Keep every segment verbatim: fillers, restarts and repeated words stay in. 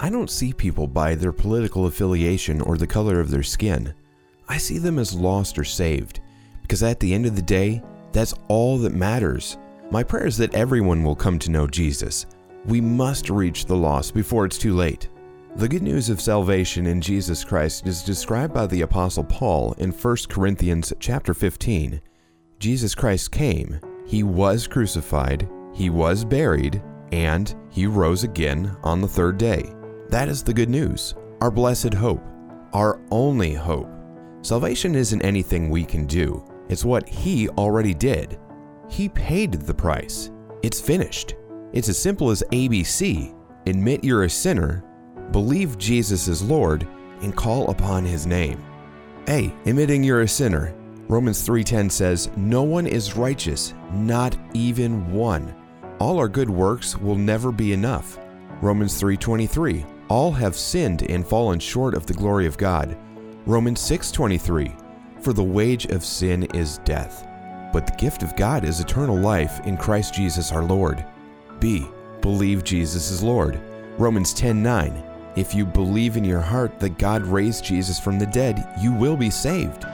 I don't see people by their political affiliation or the color of their skin. I see them as lost or saved, because at the end of the day, that's all that matters. My prayer is that everyone will come to know Jesus. We must reach the lost before it's too late. The good news of salvation in Jesus Christ is described by the Apostle Paul in First Corinthians chapter fifteen. Jesus Christ came, he was crucified, he was buried, and he rose again on the third day. That is the good news, our blessed hope, our only hope. Salvation isn't anything we can do. It's what he already did. He paid the price. It's finished. It's as simple as A B C. Admit you're a sinner, believe Jesus is Lord, and call upon his name. Hey, admitting you're a sinner. Romans three ten says, "No one is righteous, not even one." All our good works will never be enough. Romans three twenty-three, "All have sinned and fallen short of the glory of God." Romans six twenty-three, "For the wage of sin is death, but the gift of God is eternal life in Christ Jesus our Lord." B. Believe Jesus is Lord. Romans ten nine, "If you believe in your heart that God raised Jesus from the dead, you will be saved."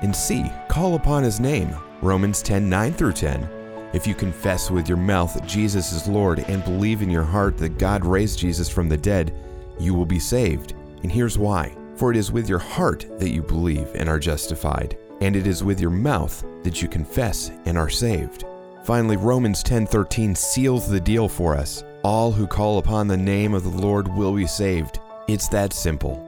And C. Call upon his name. Romans ten nine through ten, "If you confess with your mouth that Jesus is Lord and believe in your heart that God raised Jesus from the dead, you will be saved. And here's why. For it is with your heart that you believe and are justified, and it is with your mouth that you confess and are saved." Finally, Romans ten thirteen seals the deal for us. All who call upon the name of the Lord will be saved. It's that simple.